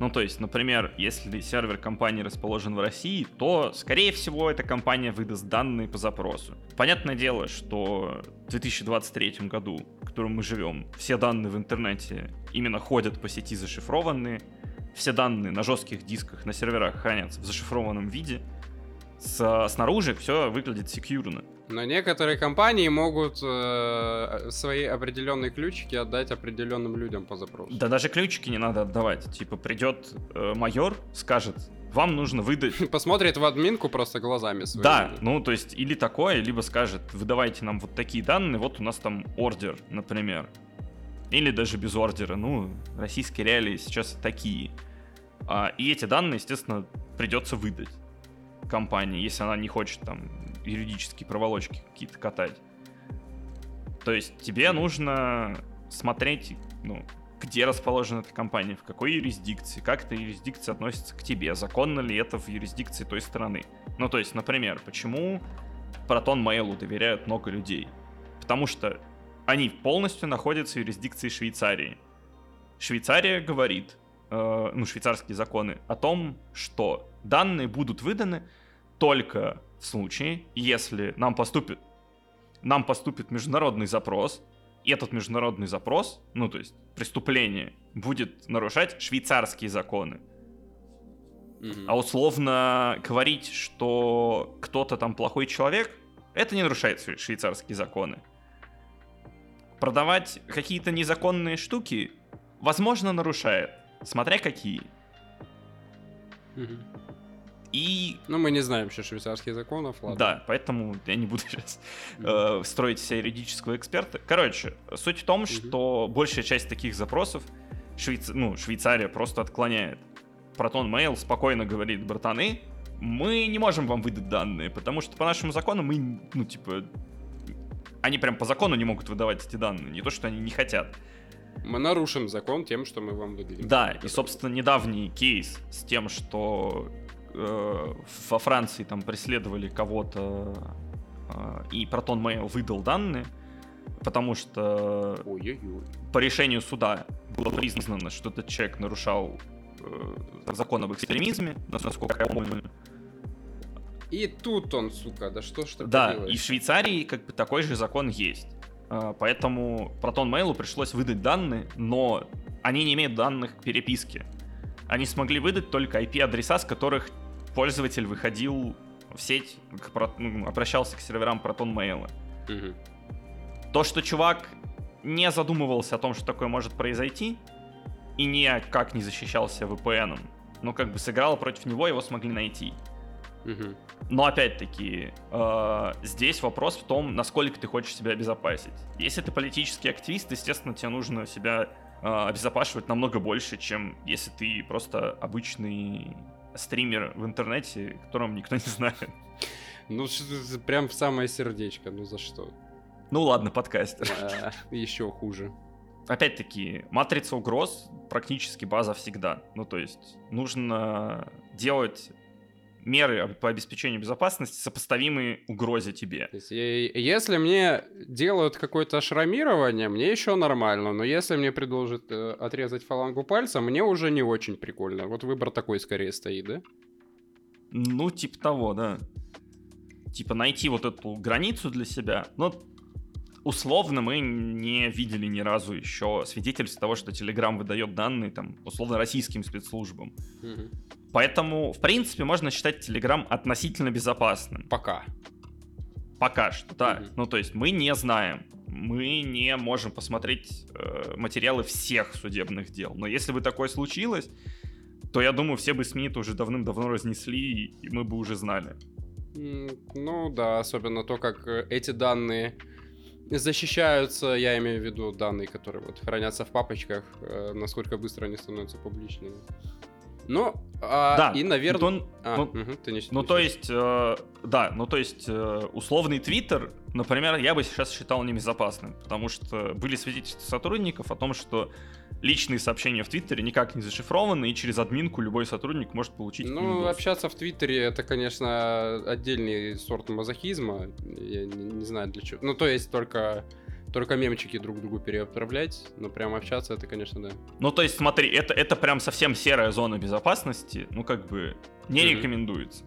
Ну, то есть, например, если сервер компании расположен в России, то, скорее всего, эта компания выдаст данные по запросу. Понятное дело, что в 2023 году, в котором мы живем, все данные в интернете именно ходят по сети зашифрованные, все данные на жестких дисках, на серверах хранятся в зашифрованном виде, снаружи все выглядит секьюрно. Но некоторые компании могут свои определенные ключики отдать определенным людям по запросу. Да даже ключики не надо отдавать. Типа придет майор, скажет, вам нужно выдать... Посмотрит в админку просто глазами своими. Да, ну то есть или такое, либо скажет, выдавайте нам вот такие данные, вот у нас там ордер, например. Или даже без ордера, ну российские реалии сейчас такие. И эти данные, естественно, придется выдать компании, если она не хочет там юридические проволочки какие-то катать. То есть тебе нужно смотреть, ну, где расположена эта компания, в какой юрисдикции, как эта юрисдикция относится к тебе, законно ли это в юрисдикции той страны. Ну, то есть, например, почему ProtonMail доверяют много людей? Потому что они полностью находятся в юрисдикции Швейцарии. Швейцария говорит, швейцарские законы, о том, что данные будут выданы только в случае, если нам поступит международный запрос, и этот международный запрос, ну то есть преступление, будет нарушать швейцарские законы. Mm-hmm. А условно говорить, что кто-то там плохой человек, это не нарушает швейцарские законы. Продавать какие-то незаконные штуки, возможно, нарушает, смотря какие. Mm-hmm. И... Ну, мы не знаем еще швейцарских законов, ладно. Да, поэтому я не буду сейчас строить себя юридического эксперта. Короче, суть в том, что большая часть таких запросов Швейцария просто отклоняет. ProtonMail спокойно говорит, братаны, мы не можем вам выдать данные, потому что по нашему закону мы, они прям по закону не могут выдавать эти данные, не то, что они не хотят. Мы нарушим закон тем, что мы вам выдадим. Да, и, собственно, недавний кейс с тем, что... во Франции там преследовали кого-то, и ProtonMail выдал данные, потому что по решению суда было признано, что этот человек нарушал закон об экстремизме, насколько я помню. И тут он, сука, да что ж ты делаешь? Да, и в Швейцарии как бы такой же закон есть. Поэтому ProtonMail пришлось выдать данные, но они не имеют данных к переписке. Они смогли выдать только IP-адреса, с которых пользователь выходил в сеть, обращался к серверам ProtonMail. Угу. То, что чувак не задумывался о том, что такое может произойти, и никак не защищался VPN-ом, но как бы сыграло против него, его смогли найти. Угу. Но опять-таки, здесь вопрос в том, насколько ты хочешь себя обезопасить. Если ты политический активист, естественно, тебе нужно себя обезопашивать намного больше, чем если ты просто обычный стример в интернете, которого никто не знает. Ну, прям в самое сердечко, ну за что? Ну ладно, подкастер. Еще хуже. Опять-таки, матрица угроз практически база всегда. Ну, то есть, нужно делать меры по обеспечению безопасности, сопоставимые угрозе тебе. Если мне делают какое-то шрамирование, мне еще нормально, но если мне предложат отрезать фалангу пальца, мне уже не очень прикольно. Вот выбор такой скорее стоит, да? Ну, типа того, да. Типа найти вот эту границу для себя. Но условно мы не видели ни разу еще свидетельств того, что Telegram выдает данные там условно российским спецслужбам. Угу. Поэтому, в принципе, можно считать Telegram относительно безопасным. Пока что, да. Угу. Ну, то есть мы не знаем. Мы не можем посмотреть материалы всех судебных дел. Но если бы такое случилось, то, я думаю, все бы СМИ это уже давным-давно разнесли, и мы бы уже знали. Ну, да, особенно то, как эти данные защищаются, я имею в виду данные, которые вот хранятся в папочках, насколько быстро они становятся публичными. Ну, да, и, наверное... условный Твиттер, например, я бы сейчас считал небезопасным, потому что были свидетельства сотрудников о том, что личные сообщения в Твиттере никак не зашифрованы, и через админку любой сотрудник может получить... Ну, общаться в Твиттере — это, конечно, отдельный сорт мазохизма, я не знаю для чего. Ну, то есть только... Только мемчики друг другу переотправлять, но прям общаться это, конечно, да. Ну, то есть, смотри, это прям совсем серая зона безопасности, ну, как бы не рекомендуется.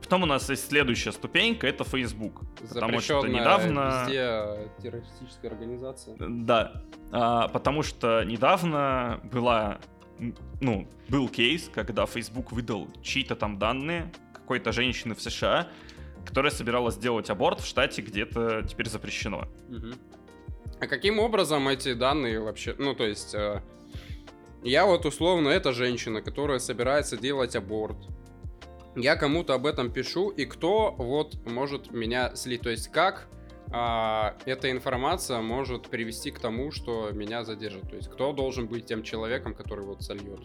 Потом у нас есть следующая ступенька, это Facebook. Потому что недавно... везде террористическая организация. Да, потому что недавно была, ну, был кейс, когда Facebook выдал чьи-то там данные какой-то женщины в США, которая собиралась сделать аборт в штате, где-то теперь запрещено. Угу. А каким образом эти данные вообще... Ну, то есть, я вот условно, это женщина, которая собирается делать аборт. Я кому-то об этом пишу, и кто вот может меня слить? То есть, как эта информация может привести к тому, что меня задержат? То есть, кто должен быть тем человеком, который вот сольет?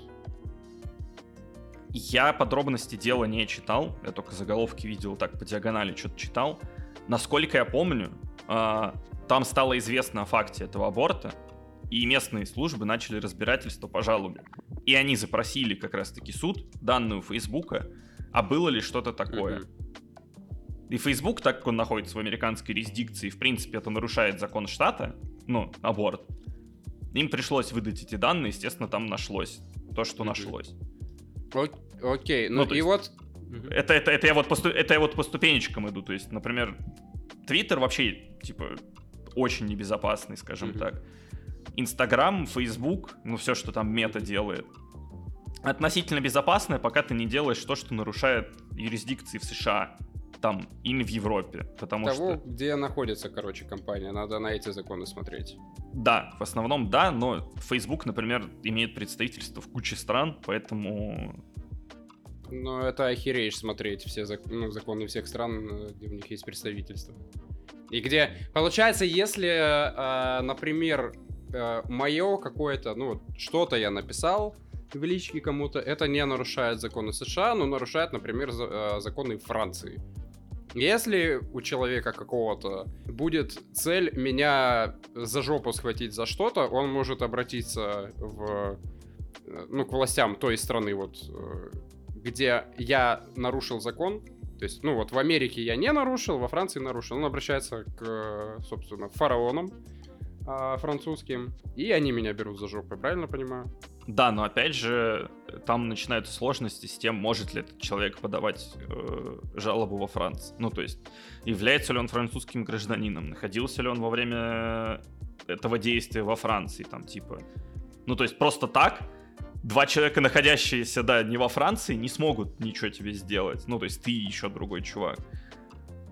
Я подробности дела не читал, я только заголовки видел, так по диагонали что-то читал. Насколько я помню, там стало известно о факте этого аборта, и местные службы начали разбирательство по жалобе. И они запросили как раз-таки суд, данные у Фейсбука, а было ли что-то такое. И Фейсбук, так как он находится в американской юрисдикции, в принципе, это нарушает закон штата, ну, аборт, им пришлось выдать эти данные, естественно, там нашлось то, что нашлось. Окей, ну и вот... Это я вот по ступенечкам иду, то есть, например... Твиттер вообще, типа, очень небезопасный, скажем так. Инстаграм, Фейсбук, ну, все, что там мета делает. Относительно безопасное, пока ты не делаешь то, что нарушает юрисдикции в США, там, или в Европе, потому того, что... где находится, короче, компания, надо на эти законы смотреть. Да, в основном да, но Фейсбук, например, имеет представительство в куче стран, поэтому... Ну, это охереешь смотреть все законы всех стран, где у них есть представительство. И где... Получается, если, например, мое какое-то... Ну, что-то я написал в личке кому-то, это не нарушает законы США, но нарушает, например, законы Франции. Если у человека какого-то будет цель меня за жопу схватить за что-то, он может обратиться в... Ну, к властям той страны, вот... где я нарушил закон, то есть, ну вот в Америке я не нарушил, во Франции нарушил, он обращается к, собственно, фараонам французским, и они меня берут за жопу, правильно понимаю? Да, но опять же, там начинаются сложности с тем, может ли этот человек подавать жалобу во Франции, ну то есть, является ли он французским гражданином, находился ли он во время этого действия во Франции, там типа, ну то есть просто так... Два человека, находящиеся, да, не во Франции, не смогут ничего тебе сделать. Ну, то есть ты еще другой чувак.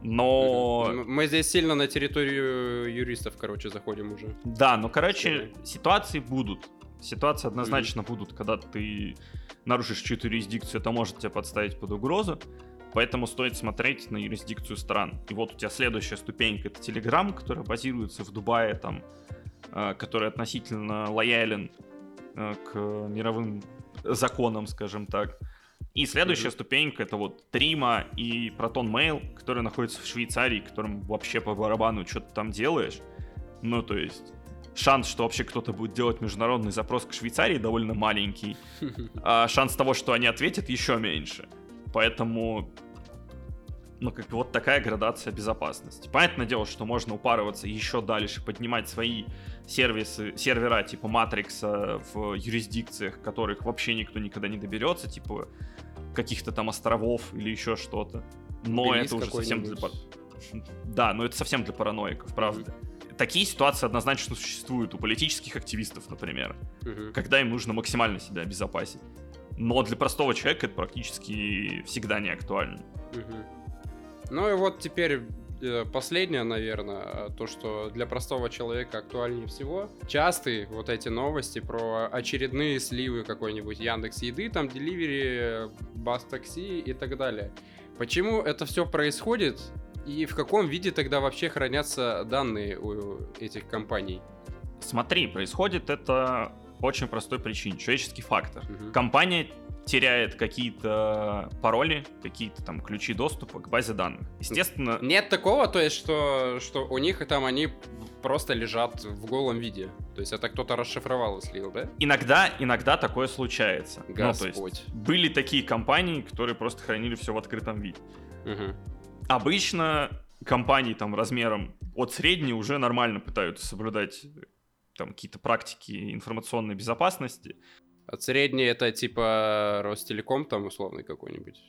Но... Мы здесь сильно на территорию юристов, короче, заходим уже. Да, ну, короче, ситуации будут. Ситуации однозначно будут, когда ты нарушишь чью-то юрисдикцию, это может тебя подставить под угрозу. Поэтому стоит смотреть на юрисдикцию стран. И вот у тебя следующая ступенька — это Telegram, который базируется в Дубае, там, который относительно лоялен к мировым законам, скажем так. И следующая ступенька — это вот Threema и ProtonMail, которые находятся в Швейцарии, которым вообще по барабану что ты там делаешь. Ну, то есть, шанс, что вообще кто-то будет делать международный запрос к Швейцарии, довольно маленький. А шанс того, что они ответят, еще меньше. Поэтому, ну, как вот такая градация безопасности. Понятное дело, что можно упарываться еще дальше, поднимать свои сервера типа Матрикса в юрисдикциях, которых вообще никто никогда не доберется, типа каких-то там островов или еще что-то. Но Белиз это уже совсем для... Да, но это совсем для параноиков, правда. Такие ситуации однозначно существуют у политических активистов, например, когда им нужно максимально себя обезопасить. Но для простого человека это практически всегда не актуально. Ну и вот теперь... Последнее, наверное, то, что для простого человека актуальнее всего. Частые вот эти новости про очередные сливы какой-нибудь Яндекс.Еды, там, Delivery, Бас.Такси и так далее. Почему это все происходит и в каком виде тогда вообще хранятся данные у этих компаний? Смотри, происходит это по очень простой причине. Человеческий фактор. Компания теряет какие-то пароли, какие-то там ключи доступа к базе данных. Естественно... Нет такого, то есть, что у них там они просто лежат в голом виде. То есть это кто-то расшифровал и слил, да? Иногда такое случается. Господь. Ну, то есть, были такие компании, которые просто хранили все в открытом виде. Обычно компании там размером от средней уже нормально пытаются соблюдать там какие-то практики информационной безопасности. От средней это типа Ростелеком там условный какой-нибудь?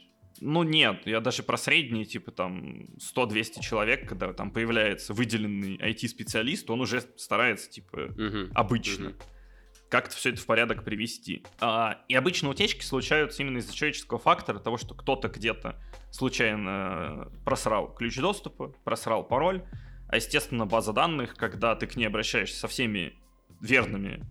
Ну нет, я даже про средние, типа там 100-200 человек, когда там появляется выделенный IT-специалист, он уже старается типа обычно как-то все это в порядок привести. И обычно утечки случаются именно из-за человеческого фактора, того, что кто-то где-то случайно просрал ключ доступа, просрал пароль, а, естественно, база данных, когда ты к ней обращаешься со всеми верными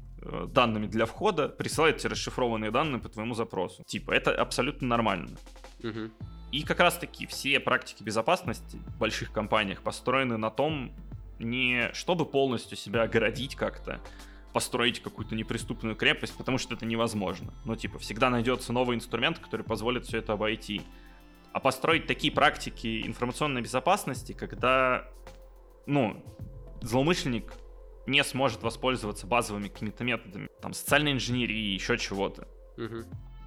данными для входа, присылает тебе расшифрованные данные по твоему запросу. Типа, это абсолютно нормально. Угу. И как раз-таки все практики безопасности в больших компаниях построены на том, не чтобы полностью себя огородить как-то, построить какую-то неприступную крепость, потому что это невозможно. Ну, типа, всегда найдется новый инструмент, который позволит все это обойти. А построить такие практики информационной безопасности, когда, ну, злоумышленник не сможет воспользоваться базовыми какими-то методами, там, социальной инженерии, еще чего-то. Угу.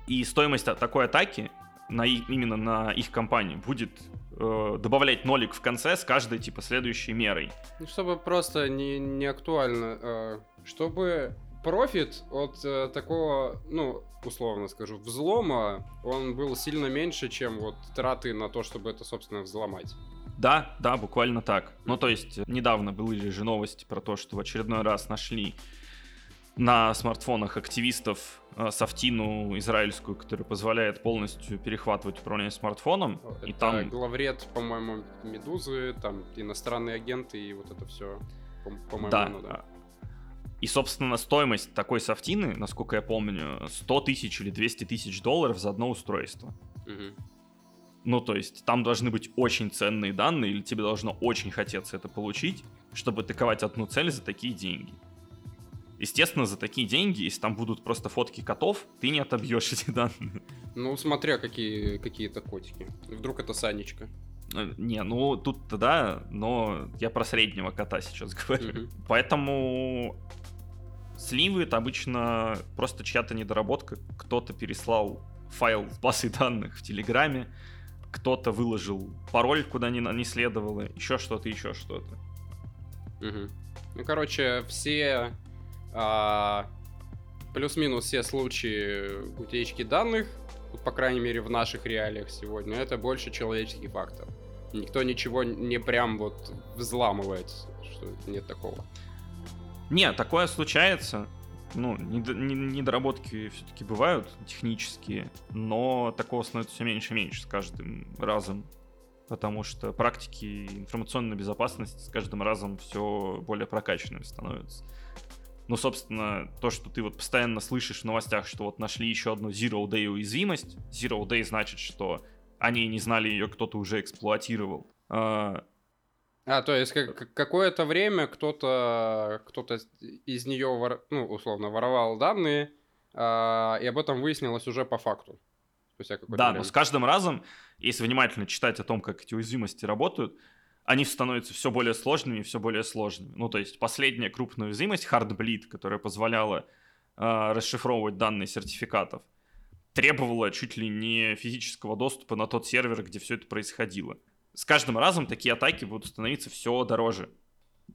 И стоимость такой атаки именно на их компании будет добавлять нолик в конце с каждой, типа, следующей мерой. Ну, чтобы просто не актуально, чтобы профит от такого, ну, условно скажу, взлома, он был сильно меньше, чем вот траты на то, чтобы это, собственно, взломать. Да, да, буквально так. Ну, то есть, недавно были же новости про то, что в очередной раз нашли на смартфонах активистов софтину израильскую, которая позволяет полностью перехватывать управление смартфоном. Это и там главред, по-моему, Медузы, там иностранные агенты и вот это все, по-моему, да. Ну, да. И, собственно, стоимость такой софтины, насколько я помню, 100 тысяч или 200 тысяч долларов за одно устройство. Угу. Ну, то есть, там должны быть очень ценные данные, или тебе должно очень хотеться это получить, чтобы атаковать одну цель за такие деньги. Естественно, за такие деньги, если там будут просто фотки котов, ты не отобьешь эти данные. Ну, смотря какие-то котики. Вдруг это Санечка. Не, ну, тут-то да, но я про среднего кота сейчас говорю. Mm-hmm. Поэтому сливы — это обычно просто чья-то недоработка. Кто-то переслал файл с базой данных в Телеграме, кто-то выложил пароль, куда не следовало, еще что-то. Угу. Ну, короче, все плюс-минус все случаи утечки данных, по крайней мере, в наших реалиях сегодня, это больше человеческий фактор. Никто ничего не прям вот взламывает, что нет такого. Не, такое случается. Ну, недоработки все-таки бывают технические, но такого становится все меньше и меньше с каждым разом, потому что практики информационной безопасности с каждым разом все более прокачанными становятся. Ну, собственно, то, что ты вот постоянно слышишь в новостях, что вот нашли еще одну Zero Day уязвимость. Zero Day значит, что они не знали ее, кто-то уже эксплуатировал. То есть какое-то время кто-то из нее, воровал данные, и об этом выяснилось уже по факту. Да, время. Но с каждым разом, если внимательно читать о том, как эти уязвимости работают, они становятся все более сложными и все более сложными. Ну, то есть последняя крупная уязвимость, Heartbleed, которая позволяла расшифровывать данные сертификатов, требовала чуть ли не физического доступа на тот сервер, где все это происходило. С каждым разом такие атаки будут становиться все дороже,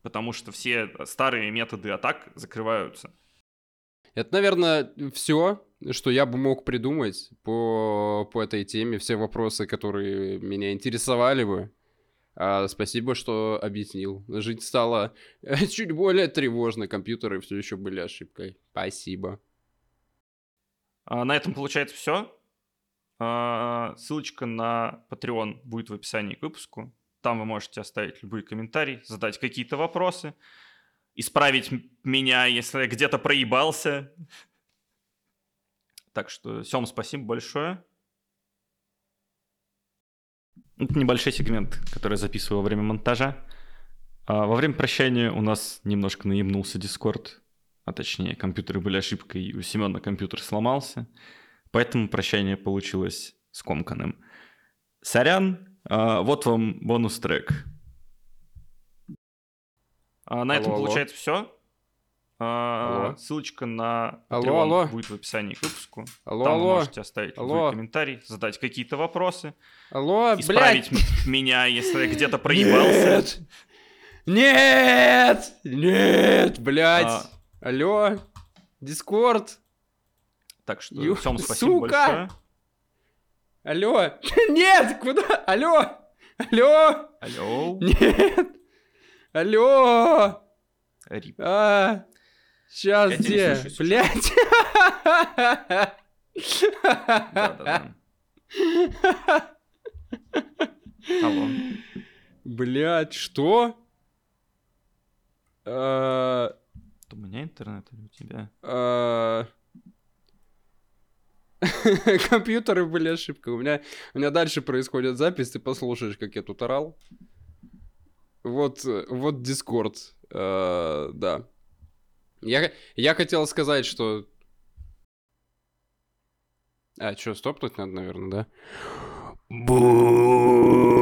потому что все старые методы атак закрываются. Это, наверное, все, что я бы мог придумать по этой теме, все вопросы, которые меня интересовали бы. Спасибо, что объяснил. Жить стало чуть более тревожно, компьютеры все еще были ошибкой. Спасибо. На этом, получается, все. Ссылочка на Patreon будет в описании к выпуску. Там вы можете оставить любые комментарии, задать какие-то вопросы, исправить меня, если я где-то проебался. Так что, Сём, спасибо большое. Это небольшой сегмент, который я записываю во время монтажа. Во время прощания у нас немножко наебнулся Discord, а точнее, компьютеры были ошибкой, и у Семёна компьютер сломался. Поэтому прощание получилось скомканным. Сорян, вот вам бонус-трек. На этом, получается, все. Ссылочка на Patreon будет в описании к выпуску. Там вы можете оставить любой комментарий, задать какие-то вопросы, исправить меня, если я где-то проебался. Нет! Нет, блядь! Алло, Discord. Так что, Сём, спасибо большое. Алло! Нет! Куда? Алло! Алло! Алло! Нет! Алло! Рип. Сейчас где? Блядь! Алло. Блядь, что? У меня интернет или у тебя? Компьютеры были ошибкой. У меня дальше происходит запись, ты послушаешь, как я тут орал. Вот Discord. Да. Я хотел сказать, что... А, что, стопнуть надо, наверное, да?